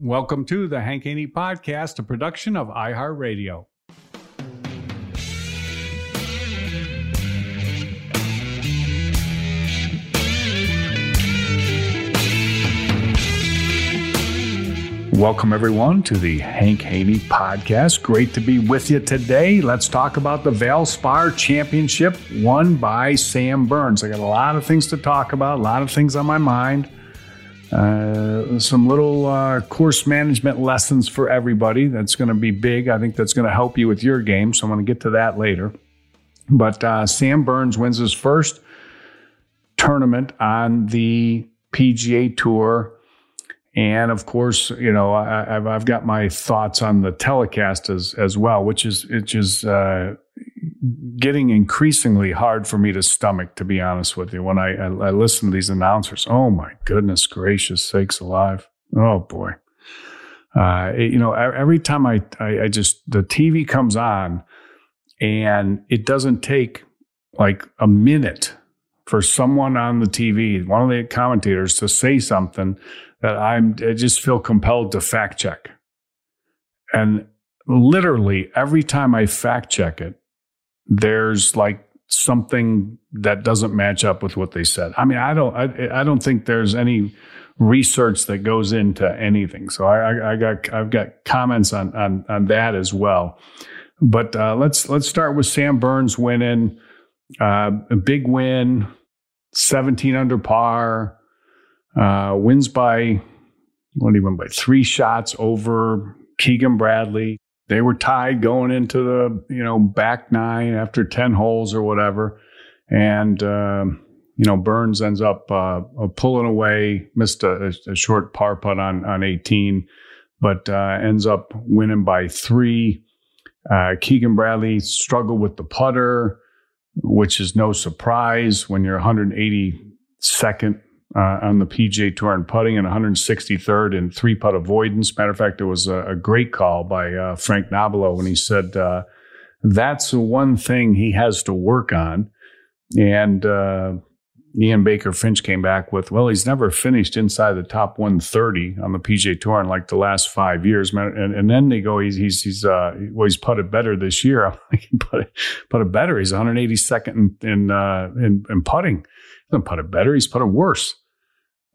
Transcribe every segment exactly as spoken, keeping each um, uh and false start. Welcome to the Hank Haney Podcast, a production of iHeartRadio. Welcome, everyone, to the Hank Haney Podcast. Great to be with you today. Let's talk about the Valspar Championship won by Sam Burns. I got a lot of things to talk about, a lot of things on my mind. Uh, some little uh, course management lessons for everybody. That's going to be big. I think that's going to help you with your game, so I'm going to get to that later. But uh, Sam Burns wins his first tournament on the P G A Tour. And, of course, you know, I, I've, I've got my thoughts on the telecast as, as well, which is, which is uh, getting increasingly hard for me to stomach, to be honest with you. When I, I, I listen to these announcers, oh, my goodness gracious sakes alive. Oh, boy. Uh, it, you know, every time I, I, I just the T V comes on and it doesn't take like a minute for someone on the T V, one of the commentators, to say something that I'm, I just feel compelled to fact check. And literally every time I fact check it, there's like something that doesn't match up with what they said. I mean, I don't, I, I don't think there's any research that goes into anything. So I, I, I got, I've got comments on, on, on that as well. But uh, let's, let's start with Sam Burns winning uh, a big win, seventeen under par, uh, wins by, what do you win by? Three shots over Keegan Bradley. They were tied going into the, you know, back nine after ten holes or whatever. And, uh, you know, Burns ends up uh, pulling away, missed a, a short par putt on, on eighteen, but uh, ends up winning by three. Uh, Keegan Bradley struggled with the putter, which is no surprise when you're one hundred eighty-second uh, on the P G A Tour in putting and one hundred sixty-third in three-putt avoidance. Matter of fact, there was a, a great call by uh, Frank Nabilo when he said uh, that's the one thing he has to work on. And uh, Ian Baker Finch came back with, well, he's never finished inside the top one thirty on the P G A Tour in like the last five years. And, and then they go, he's, he's, he's, uh, well, he's putted better this year. I'm like, putted, putted better. He's one hundred eighty-second in, in, uh, in, in putting. He's not putted better. He's putted worse.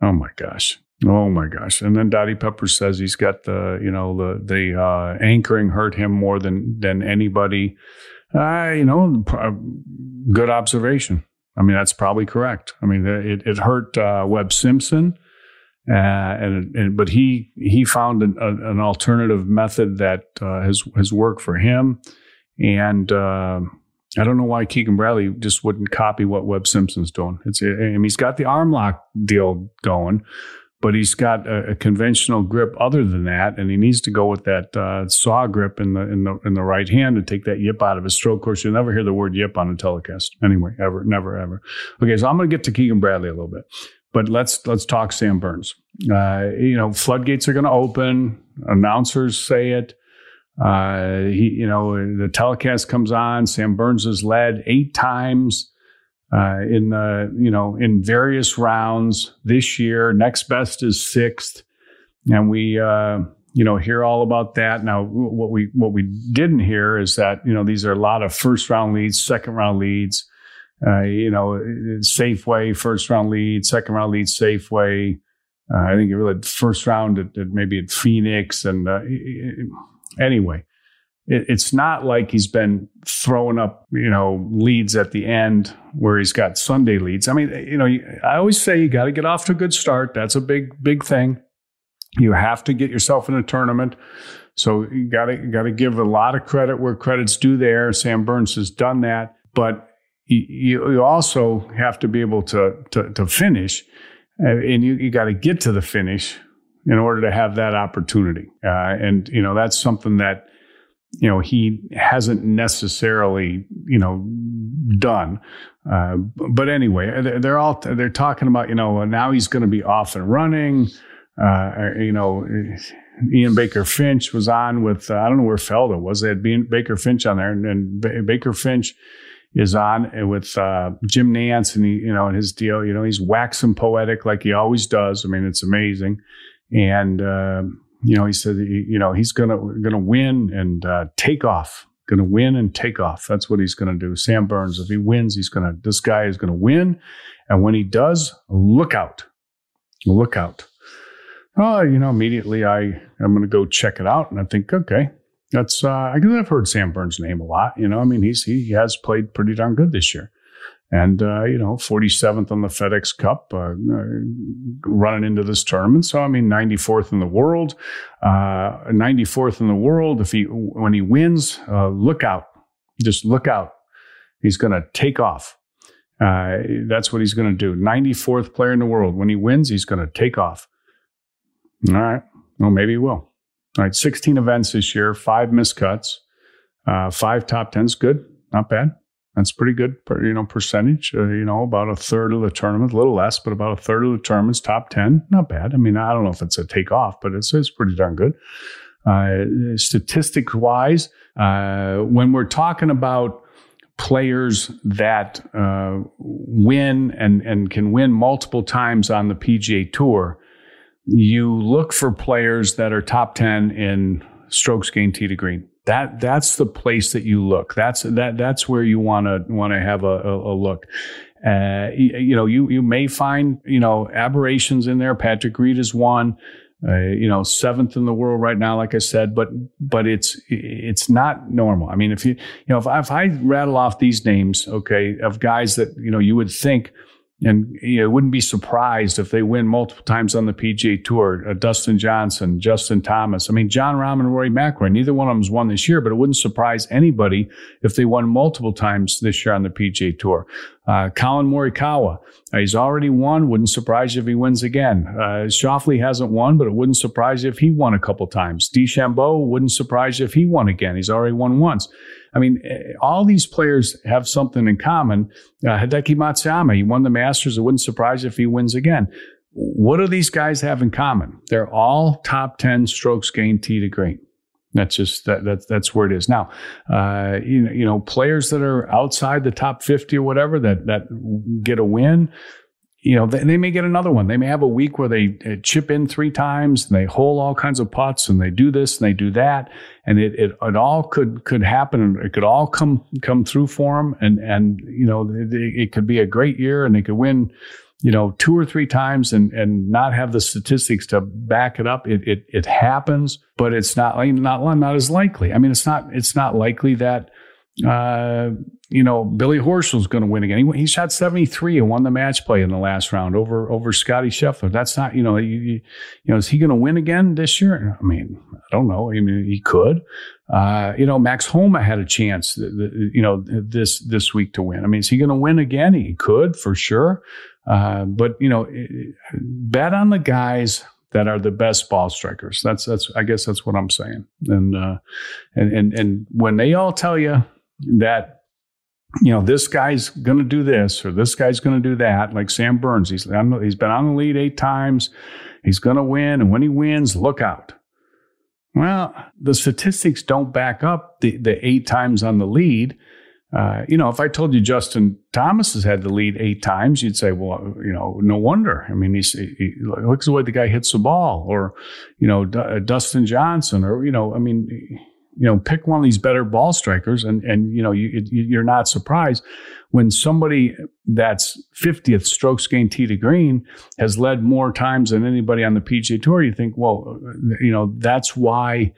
Oh my gosh. Oh my gosh. And then Dottie Pepper says he's got the, you know, the, the, uh, anchoring hurt him more than, than anybody. Uh, you know, good observation. I mean, that's probably correct. I mean, it, it hurt uh, Webb Simpson, uh, and, and but he he found an, a, an alternative method that uh, has has worked for him. And uh, I don't know why Keegan Bradley just wouldn't copy what Webb Simpson's doing. It's I mean, he's got the arm lock deal going, but he's got a, a conventional grip other than that, and he needs to go with that uh, saw grip in the in the in the right hand to take that yip out of his stroke. Of course, you'll never hear the word yip on a telecast anyway, ever, never, ever. Okay, so I'm going to get to Keegan Bradley a little bit, but let's let's talk Sam Burns. Uh, you know, floodgates are going to open. Announcers say it. Uh, he, you know, the telecast comes on. Sam Burns has led eight times. Uh, in the you know in various rounds this year. Next best is sixth, and we uh, you know hear all about that. Now what we what we didn't hear is that you know these are a lot of first round leads, second round leads. Uh, you know Safeway first round lead, second round lead Safeway. Uh, I think it really first round at, at maybe at Phoenix, and uh, anyway. It's not like he's been throwing up, you know, leads at the end where he's got Sunday leads. I mean, you know, I always say you got to get off to a good start. That's a big, big thing. You have to get yourself in a tournament. So you got to got to give a lot of credit where credit's due there. Sam Burns has done that. But you, you also have to be able to, to, to finish. And you, you got to get to the finish in order to have that opportunity. Uh, and, you know, that's something that, you know, he hasn't necessarily, you know, done. Uh, but anyway, they're all, they're talking about, you know, now he's going to be off and running. Uh, you know, Ian Baker Finch was on with, uh, I don't know where Felda was. They had Baker Finch on there, and, and B- Baker Finch is on with uh, Jim Nance, and he, you know, and his deal, you know, he's waxing poetic like he always does. I mean, it's amazing. And, uh, You know, he said, you know, he's going to going to win and uh, take off, going to win and take off. That's what he's going to do. Sam Burns, if he wins, he's going to this guy is going to win. And when he does, look out, look out. Oh, you know, immediately I I'm going to go check it out. And I think, OK, that's uh, I guess I've heard Sam Burns' name a lot. You know, I mean, he's he has played pretty darn good this year. And, uh, you know, forty-seventh on the FedEx Cup, uh, running into this tournament. So, I mean, ninety-fourth in the world, uh, ninety-fourth in the world. If he, when he wins, uh, look out, just look out. He's going to take off. Uh, that's what he's going to do. ninety-fourth player in the world. When he wins, he's going to take off. All right. Well, maybe he will. All right. sixteen events this year, five missed cuts, uh, five top tens. Good. Not bad. That's pretty good, per, you know, percentage, uh, you know, about a third of the tournament, a little less, but about a third of the tournament's top ten. Not bad. I mean, I don't know if it's a takeoff, but it's, it's pretty darn good. Uh, statistics wise, uh, when we're talking about players that uh, win and, and can win multiple times on the P G A Tour, you look for players that are top ten in strokes gained tee to green. That that's the place that you look. That's that that's where you want to want to have a, a, a look. Uh, you, you know, you you may find you know aberrations in there. Patrick Reed is one. Uh, you know, seventh in the world right now, like I said. But but it's it's not normal. I mean, if you you know if I, if I rattle off these names, okay, of guys that you know you would think. And you know, wouldn't be surprised if they win multiple times on the P G A Tour. Uh, Dustin Johnson, Justin Thomas. I mean, John Rahm and Rory McIlroy. Neither one of them's won this year, but it wouldn't surprise anybody if they won multiple times this year on the P G A Tour. Uh, Colin Morikawa, uh, he's already won. Wouldn't surprise you if he wins again. Uh, Shoffley hasn't won, but it wouldn't surprise you if he won a couple times. DeChambeau wouldn't surprise you if he won again. He's already won once. I mean, all these players have something in common. Uh, Hideki Matsuyama, he won the Masters. It wouldn't surprise you if he wins again. What do these guys have in common? They're all top ten strokes gained tee to green. That's just that, that that's where it is now. Uh, you know, you know, players that are outside the top fifty or whatever that that get a win. You know, they, they may get another one. They may have a week where they chip in three times and they hole all kinds of putts and they do this and they do that. And it, it, it all could, could happen and it could all come, come through for them. And, and, you know, it, it could be a great year and they could win, you know, two or three times and, and not have the statistics to back it up. It, it, it happens, but it's not, not, not as likely. I mean, it's not, it's not likely that Uh, you know, Billy Horschel was going to win again. He, he shot seventy-three and won the match play in the last round over over Scotty Sheffield. That's not, you know, you, you, you know, is he going to win again this year? I mean, I don't know. I mean, he could. Uh, you know, Max Homa had a chance, th- th- you know, this this week to win. I mean, is he going to win again? He could for sure. Uh, but, you know, bet on the guys that are the best ball strikers. That's that's I guess that's what I'm saying. And uh, and and and when they all tell you that, you know, this guy's going to do this or this guy's going to do that, like Sam Burns, he's he's been on the lead eight times. He's going to win, and when he wins, look out. Well, the statistics don't back up the, the eight times on the lead. Uh, you know, if I told you Justin Thomas has had the lead eight times, you'd say, well, you know, no wonder. I mean, he's, he looks at the way the guy hits the ball, or, you know, D- Dustin Johnson, or, you know, I mean, you know, pick one of these better ball strikers, and, and you know, you, you're not surprised when somebody that's fiftieth strokes gained tee to green has led more times than anybody on the P G A Tour. You think, well, you know, that's why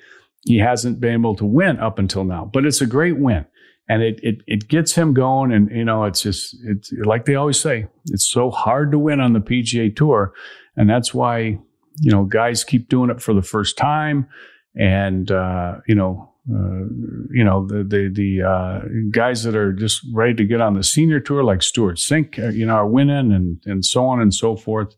he hasn't been able to win up until now. But it's a great win. And it, it it gets him going, and you know, it's just it's like they always say, it's so hard to win on the P G A Tour, and that's why, you know, guys keep doing it for the first time, and uh, you know, uh, you know the the, the uh, guys that are just ready to get on the senior tour, like Stuart Sink, you know, are winning, and and so on and so forth,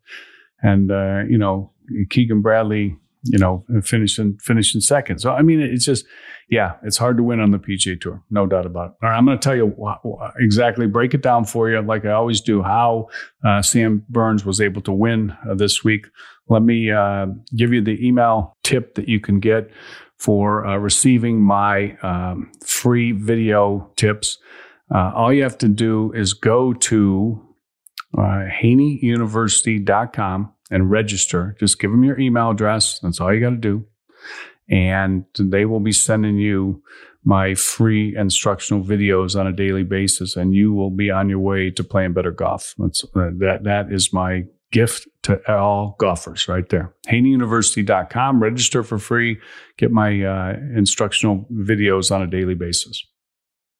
and uh, you know, Keegan Bradley, you know, finishing finishing second. So, I mean, it's just, yeah, it's hard to win on the P G A Tour. No doubt about it. All right, I'm going to tell you wh- wh- exactly, break it down for you, like I always do, how uh, Sam Burns was able to win uh, this week. Let me uh, give you the email tip that you can get for uh, receiving my um, free video tips. Uh, all you have to do is go to uh, Haney University dot com and register. Just give them your email address. That's all you got to do. And they will be sending you my free instructional videos on a daily basis, and you will be on your way to playing better golf. That's, uh, that, that is my gift to all golfers right there. Haney University dot com. Register for free. Get my uh, instructional videos on a daily basis.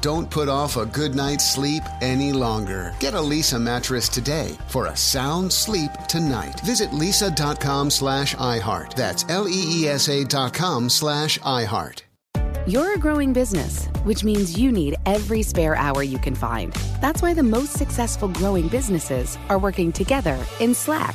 Don't put off a good night's sleep any longer. Get a Lisa mattress today for a sound sleep tonight. Visit lisa dot com slash iHeart. That's L E E S A dot com slash iHeart. You're a growing business, which means you need every spare hour you can find. That's why the most successful growing businesses are working together in Slack.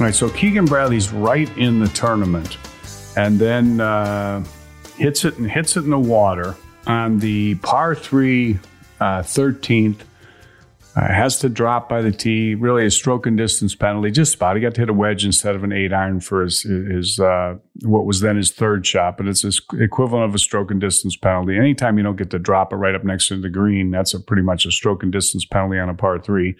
All right, so Keegan Bradley's right in the tournament, and then uh, hits it and hits it in the water on the par three, uh, thirteenth Uh, has to drop by the tee, really a stroke and distance penalty, just about. He got to hit a wedge instead of an eight iron for his, his uh, what was then his third shot, but it's his equivalent of a stroke and distance penalty. Anytime you don't get to drop it right up next to the green, that's a pretty much a stroke and distance penalty on a par three.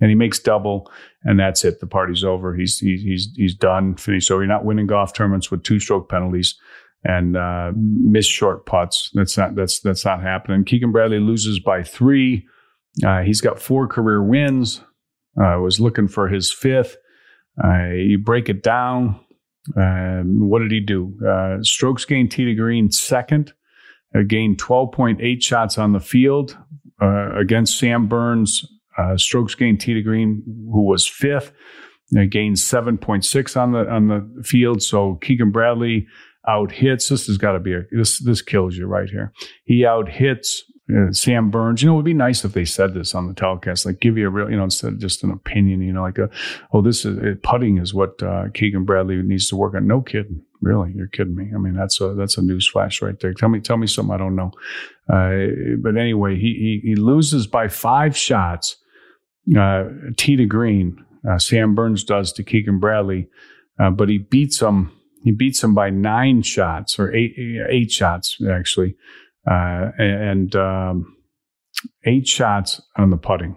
And he makes double, and that's it. The party's over. He's he's he's, he's done, finished. So you're not winning golf tournaments with two stroke penalties and uh, missed short putts. That's not that's that's not happening. Keegan Bradley loses by three. Uh, he's got four career wins. I uh, was looking for his fifth. Uh, you break it down. Uh, what did he do? Uh, strokes gained tee to green second. Uh, gained twelve point eight shots on the field uh, against Sam Burns. Uh, strokes gained tee to green, who was fifth. Uh, gained seven point six on the on the field. So Keegan Bradley out hits. This has got to be a, this. This kills you right here. He out hits. Uh, Sam Burns. You know, it would be nice if they said this on the telecast, like give you a real, you know, instead of just an opinion, you know, like, a, oh, this is uh, putting is what uh, Keegan Bradley needs to work on. No kidding. Really? You're kidding me. I mean, that's a, that's a news flash right there. Tell me, tell me something I don't know. Uh, but anyway, he, he, he loses by five shots, uh, tee to green. Uh, Sam Burns does to Keegan Bradley, uh, but he beats him. He beats him by nine shots or eight, eight shots actually. Uh, and um, eight shots on the putting.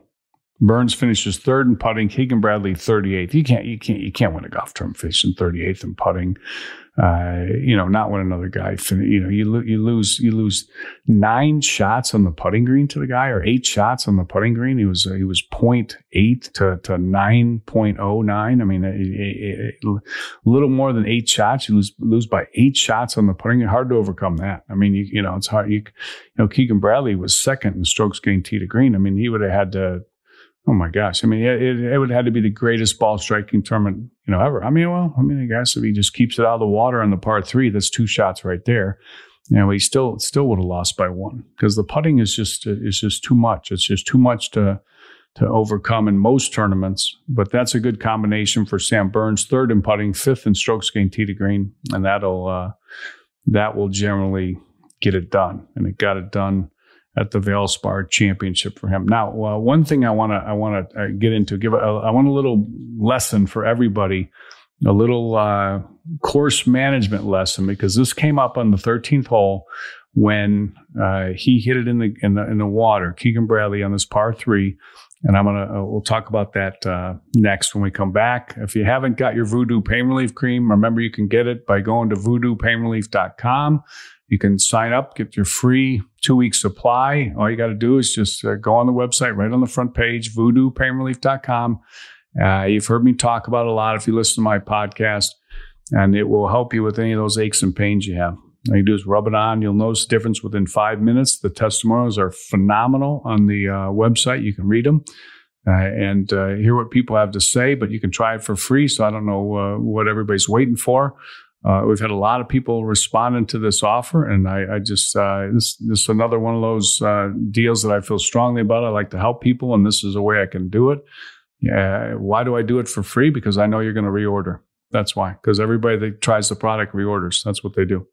Burns finishes third in putting. Keegan Bradley thirty-eighth. You can't, you can't, you can't win a golf tournament finishing thirty-eighth in putting. Uh, you know, not when another guy. Fin- you know, you lo- you lose, you lose nine shots on the putting green to the guy, or eight shots on the putting green. He was, uh, he was point eight to to nine point oh nine. I mean, it, it, it, a little more than eight shots. You lose lose by eight shots on the putting green. Hard to overcome that. I mean, you you know, it's hard. You, you know, Keegan Bradley was second in strokes gained tee to green. I mean, he would have had to. Oh my gosh! I mean, it, it would have to be the greatest ball striking tournament, you know, ever. I mean, well, I mean, I guess if he just keeps it out of the water on the par three, that's two shots right there. You know, he still still would have lost by one because the putting is just is just too much. It's just too much to to overcome in most tournaments. But that's a good combination for Sam Burns, third in putting, fifth in strokes gained tee to green, and that'll uh, that will generally get it done, and it got it done at the Valspar Championship for him. Now, uh, one thing I want to I want to uh, get into, give a, I want a little lesson for everybody, a little uh, course management lesson, because this came up on the thirteenth hole when uh, he hit it in the in the in the water, Keegan Bradley on this par three, and I'm gonna uh, we'll talk about that uh, next when we come back. If you haven't got your VooDoo Pain Relief Cream, remember you can get it by going to voodoo pain relief dot com. You can sign up, get your free two-week supply. All you got to do is just uh, go on the website, right on the front page, voodoo pain relief dot com. Uh, you've heard me talk about a lot if you listen to my podcast, and it will help you with any of those aches and pains you have. All you do is rub it on. You'll notice the difference within five minutes. The testimonials are phenomenal on the uh, website. You can read them uh, and uh, hear what people have to say, but you can try it for free, so I don't know uh, what everybody's waiting for. Uh, we've had a lot of people responding to this offer, and I, I just uh, this this is another one of those uh, deals that I feel strongly about. I like to help people, and this is a way I can do it. Uh, why do I do it for free? Because I know you're going to reorder. That's why. Because everybody that tries the product reorders. That's what they do.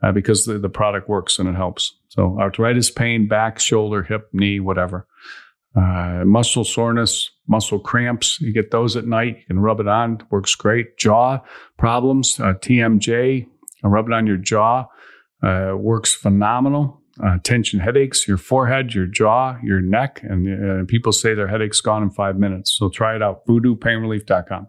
Uh, because the, the product works and it helps. So arthritis pain, back, shoulder, hip, knee, whatever. Uh, muscle soreness, muscle cramps. You get those at night. You can rub it on. It works great. Jaw problems, uh, T M J. Rub it on your jaw. Uh, works phenomenal. Uh, tension headaches, your forehead, your jaw, your neck. And uh, people say their headache's gone in five minutes. So try it out. voodoo pain relief dot com.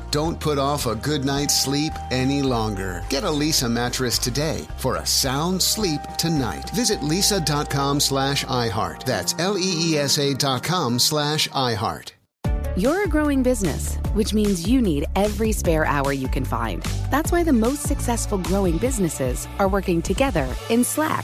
Don't put off a good night's sleep any longer. Get a Lisa mattress today for a sound sleep tonight. Visit lisa.com slash iHeart. That's L-E-E-S-A dot com slash iHeart. You're a growing business, which means you need every spare hour you can find. That's why the most successful growing businesses are working together in Slack.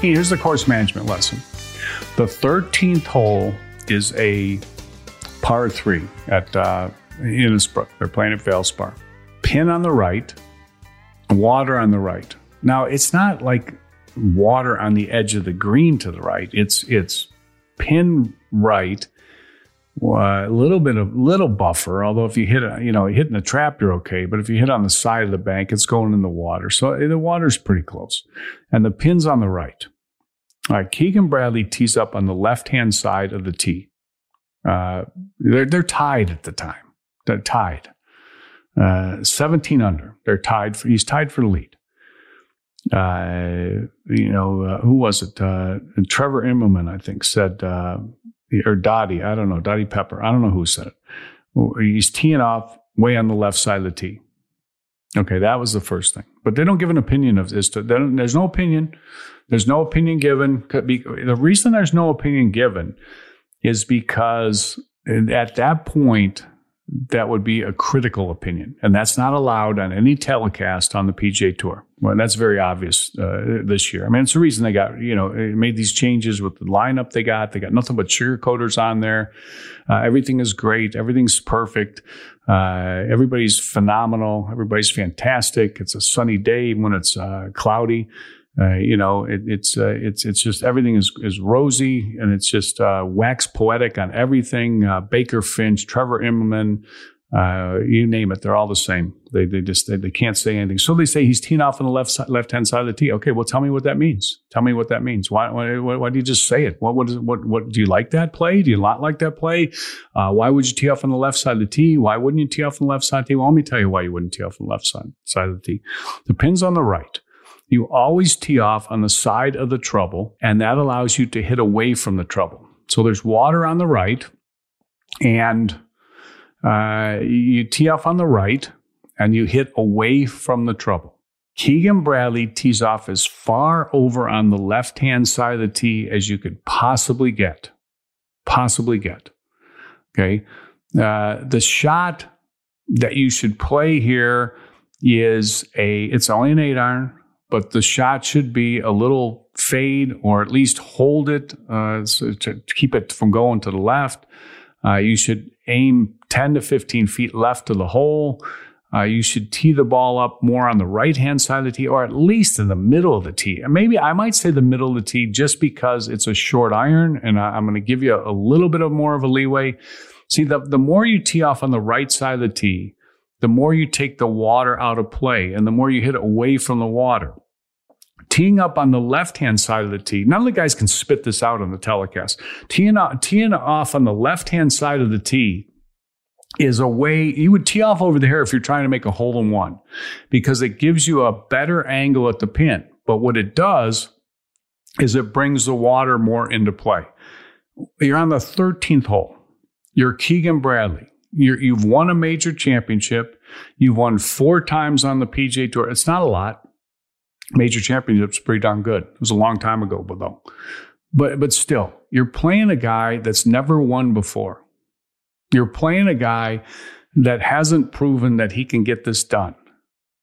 Here's the course management lesson. The thirteenth hole is a par three at uh, Innisbrook. They're playing at Valspar. Pin on the right, water on the right. Now, it's not like water on the edge of the green to the right. It's it's pin right, a little bit of little buffer. Although if you hit a, you know hitting the trap, you're okay. But if you hit on the side of the bank, it's going in the water. So the water's pretty close, and the pin's on the right. All right, Keegan Bradley tees up on the left-hand side of the tee. Uh, they're they're tied at the time. They're tied, uh, seventeen under. They're tied for. He's tied for the lead. Uh, you know uh, who was it? Uh, Trevor Immelman, I think, said. Uh, Or Dottie, I don't know, Dottie Pepper. I don't know who said it. He's teeing off way on the left side of the tee. Okay, that was the first thing. But they don't give an opinion of this. To, there's no opinion. There's no opinion given. The reason there's no opinion given is because at that point, that would be a critical opinion. And that's not allowed on any telecast on the P G A Tour. Well, that's very obvious uh, this year. I mean, it's the reason they got, you know, made these changes with the lineup they got. They got nothing but sugar coaters on there. Uh, everything is great. Everything's perfect. Uh, everybody's phenomenal. Everybody's fantastic. It's a sunny day when it's uh, cloudy. Uh, you know, it, it's uh, it's it's just everything is, is rosy, and it's just uh, wax poetic on everything. Uh, Baker Finch, Trevor Immelman, uh, you name it, they're all the same. They they just they, they can't say anything. So they say he's teeing off on the left left hand side of the tee. Okay, well tell me what that means. Tell me what that means. Why why, why do you just say it? What what, is, what what do you like that play? Do you not like that play? Uh, why would you tee off on the left side of the tee? Why wouldn't you tee off on the left side of the tee? Well, let me tell you why you wouldn't tee off on the left side side of the tee. The pin's on the right. You always tee off on the side of the trouble, and that allows you to hit away from the trouble. So there's water on the right, and uh, you tee off on the right, and you hit away from the trouble. Keegan Bradley tees off as far over on the left-hand side of the tee as you could possibly get. Possibly get. Okay. Uh, the shot that you should play here is a, it's only an eight iron. But the shot should be a little fade, or at least hold it uh, so to keep it from going to the left. Uh, you should aim ten to fifteen feet left of the hole. Uh, you should tee the ball up more on the right-hand side of the tee, or at least in the middle of the tee. And maybe I might say the middle of the tee just because it's a short iron, and I, I'm going to give you a, a little bit of more of a leeway. See, the, the more you tee off on the right side of the tee, the more you take the water out of play, and the more you hit away from the water. Teeing up on the left-hand side of the tee, none of the guys can spit this out on the telecast. Teeing off, teeing off on the left-hand side of the tee is a way, you would tee off over the hair if you're trying to make a hole-in-one, because it gives you a better angle at the pin. But what it does is it brings the water more into play. you're on the thirteenth hole. You're Keegan Bradley. You're, you've won a major championship. You've won four times on the P G A Tour. It's not a lot. Major championships pretty darn good. It was a long time ago, but though, but but still, you're playing a guy that's never won before. You're playing a guy that hasn't proven that he can get this done.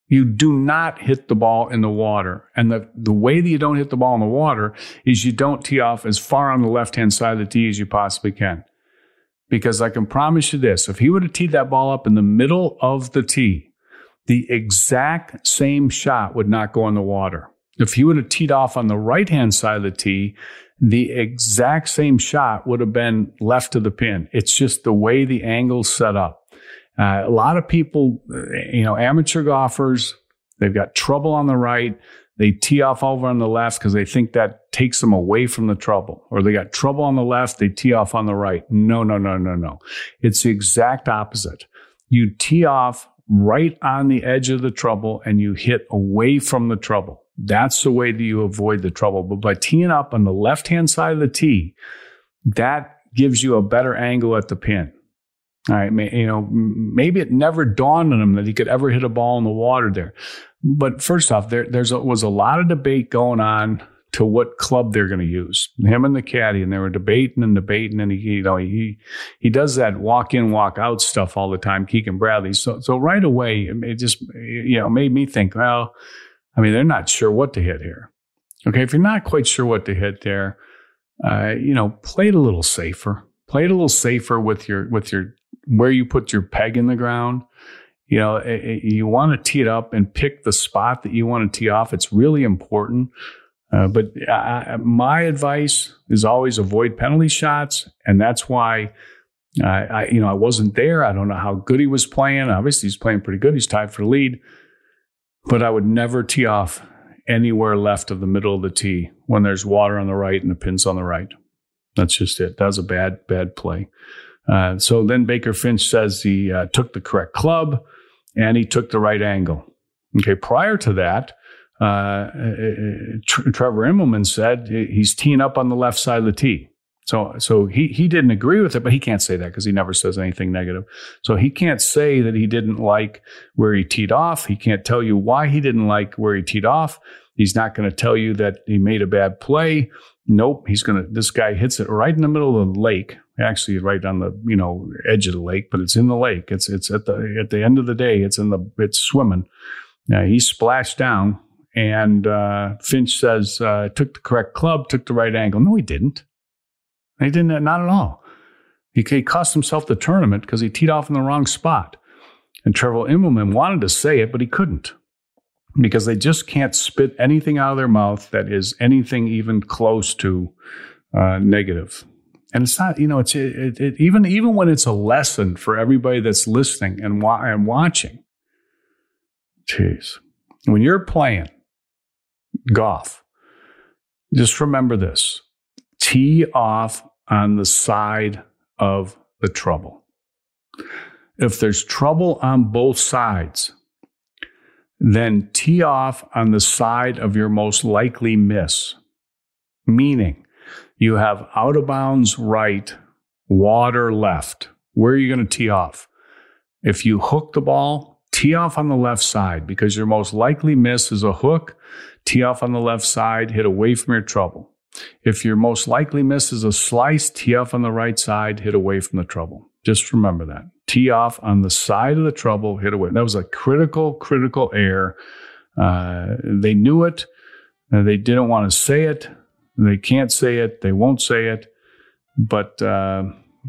You do not hit the ball in the water. And the, the way that you don't hit the ball in the water is you don't tee off as far on the left-hand side of the tee as you possibly can. Because I can promise you this, if he would have teed that ball up in the middle of the tee, the exact same shot would not go in the water. If he would have teed off on the right-hand side of the tee, the exact same shot would have been left to the pin. It's just the way the angle's set up. Uh, a lot of people, you know, amateur golfers, they've got trouble on the right. They tee off over on the left because they think that takes them away from the trouble. Or they got trouble on the left, they tee off on the right. No, no, no, no, no. It's the exact opposite. You tee off right on the edge of the trouble and you hit away from the trouble. That's the way that you avoid the trouble. But by teeing up on the left-hand side of the tee, that gives you a better angle at the pin. All right, you know, maybe it never dawned on him that he could ever hit a ball in the water there. But first off, there there's a, was a lot of debate going on to what club they're going to use. Him and the caddy, and they were debating and debating, and he, you know, he he does that walk in, walk out stuff all the time, Keegan Bradley. So so right away, it just, you know, made me think, well, I mean, they're not sure what to hit here. Okay, if you're not quite sure what to hit there, uh, you know, play it a little safer. Play it a little safer with your with your where you put your peg in the ground. You know, it, it, you want to tee it up and pick the spot that you want to tee off. It's really important. Uh, but I, my advice is always avoid penalty shots, and that's why I, I, you know, I wasn't there. I don't know how good he was playing. Obviously, he's playing pretty good. He's tied for the lead. But I would never tee off anywhere left of the middle of the tee when there's water on the right and the pin's on the right. That's just it. That was a bad, bad play. Uh, so then Baker Finch says he uh, took the correct club and he took the right angle. Okay, prior to that, uh, Tr- Trevor Immelman said he's teeing up on the left side of the tee. So so he, he didn't agree with it, but he can't say that because he never says anything negative. So he can't say that he didn't like where he teed off. He can't tell you why he didn't like where he teed off. He's not going to tell you that he made a bad play. Nope, he's going to, this guy hits it right in the middle of the lake, actually right on the, you know, edge of the lake, but it's in the lake. It's, it's at the, at the end of the day, it's in the, it's swimming. Now he splashed down and, uh, Finch says, uh, took the correct club, took the right angle. No, he didn't. He didn't, not at all. He, he cost himself the tournament because he teed off in the wrong spot. And Trevor Immelman wanted to say it, but he couldn't. Because they just can't spit anything out of their mouth that is anything even close to uh, negative. And it's not, you know, it's it, it, even even when it's a lesson for everybody that's listening and wa- and watching. Jeez, when you're playing golf, just remember this: tee off on the side of the trouble. If there's trouble on both sides, then tee off on the side of your most likely miss. Meaning, you have out of bounds right, water left. Where are you going to tee off? If you hook the ball, tee off on the left side because your most likely miss is a hook. Tee off on the left side, hit away from your trouble. If your most likely miss is a slice, tee off on the right side, hit away from the trouble. Just remember that. Tee off on the side of the trouble, hit away. That was a critical, critical error. Uh, they knew it. They didn't want to say it. They can't say it. They won't say it. But uh,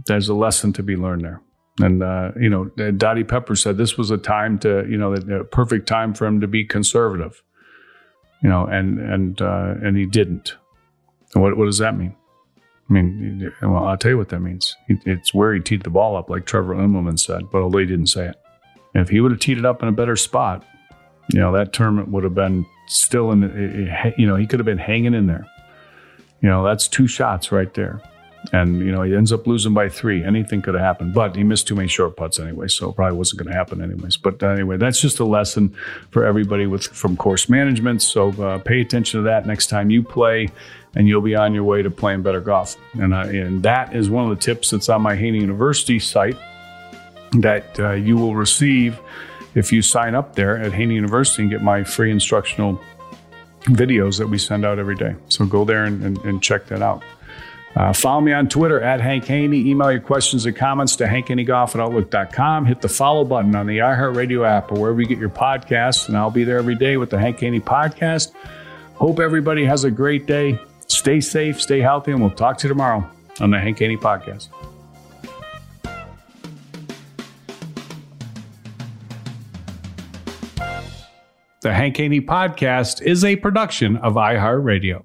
there's a lesson to be learned there. And, uh, you know, Dottie Pepper said this was a time to, you know, a perfect time for him to be conservative. You know, and and uh, and he didn't. What what does that mean? I mean, well, I'll tell you what that means. It's where he teed the ball up, like Trevor Immelman said, but although he didn't say it. If he would have teed it up in a better spot, you know, that tournament would have been still in, you know, he could have been hanging in there. You know, that's two shots right there. And, you know, he ends up losing by three. Anything could have happened, but he missed too many short putts anyway, so it probably wasn't going to happen anyways. But anyway, that's just a lesson for everybody with from course management. So uh, pay attention to that next time you play. and you'll be on your way to playing better golf. And, I, and that is one of the tips that's on my Haney University site that uh, you will receive if you sign up there at Haney University and get my free instructional videos that we send out every day. So go there and, and, and check that out. Uh, follow me on Twitter at Hank Haney. Email your questions and comments to hank haney golf at outlook dot com. Hit the follow button on the iHeartRadio app or wherever you get your podcasts. And I'll be there every day with the Hank Haney Podcast. Hope everybody has a great day. Stay safe, stay healthy, and we'll talk to you tomorrow on the Hank Haney Podcast. The Hank Haney Podcast is a production of iHeartRadio.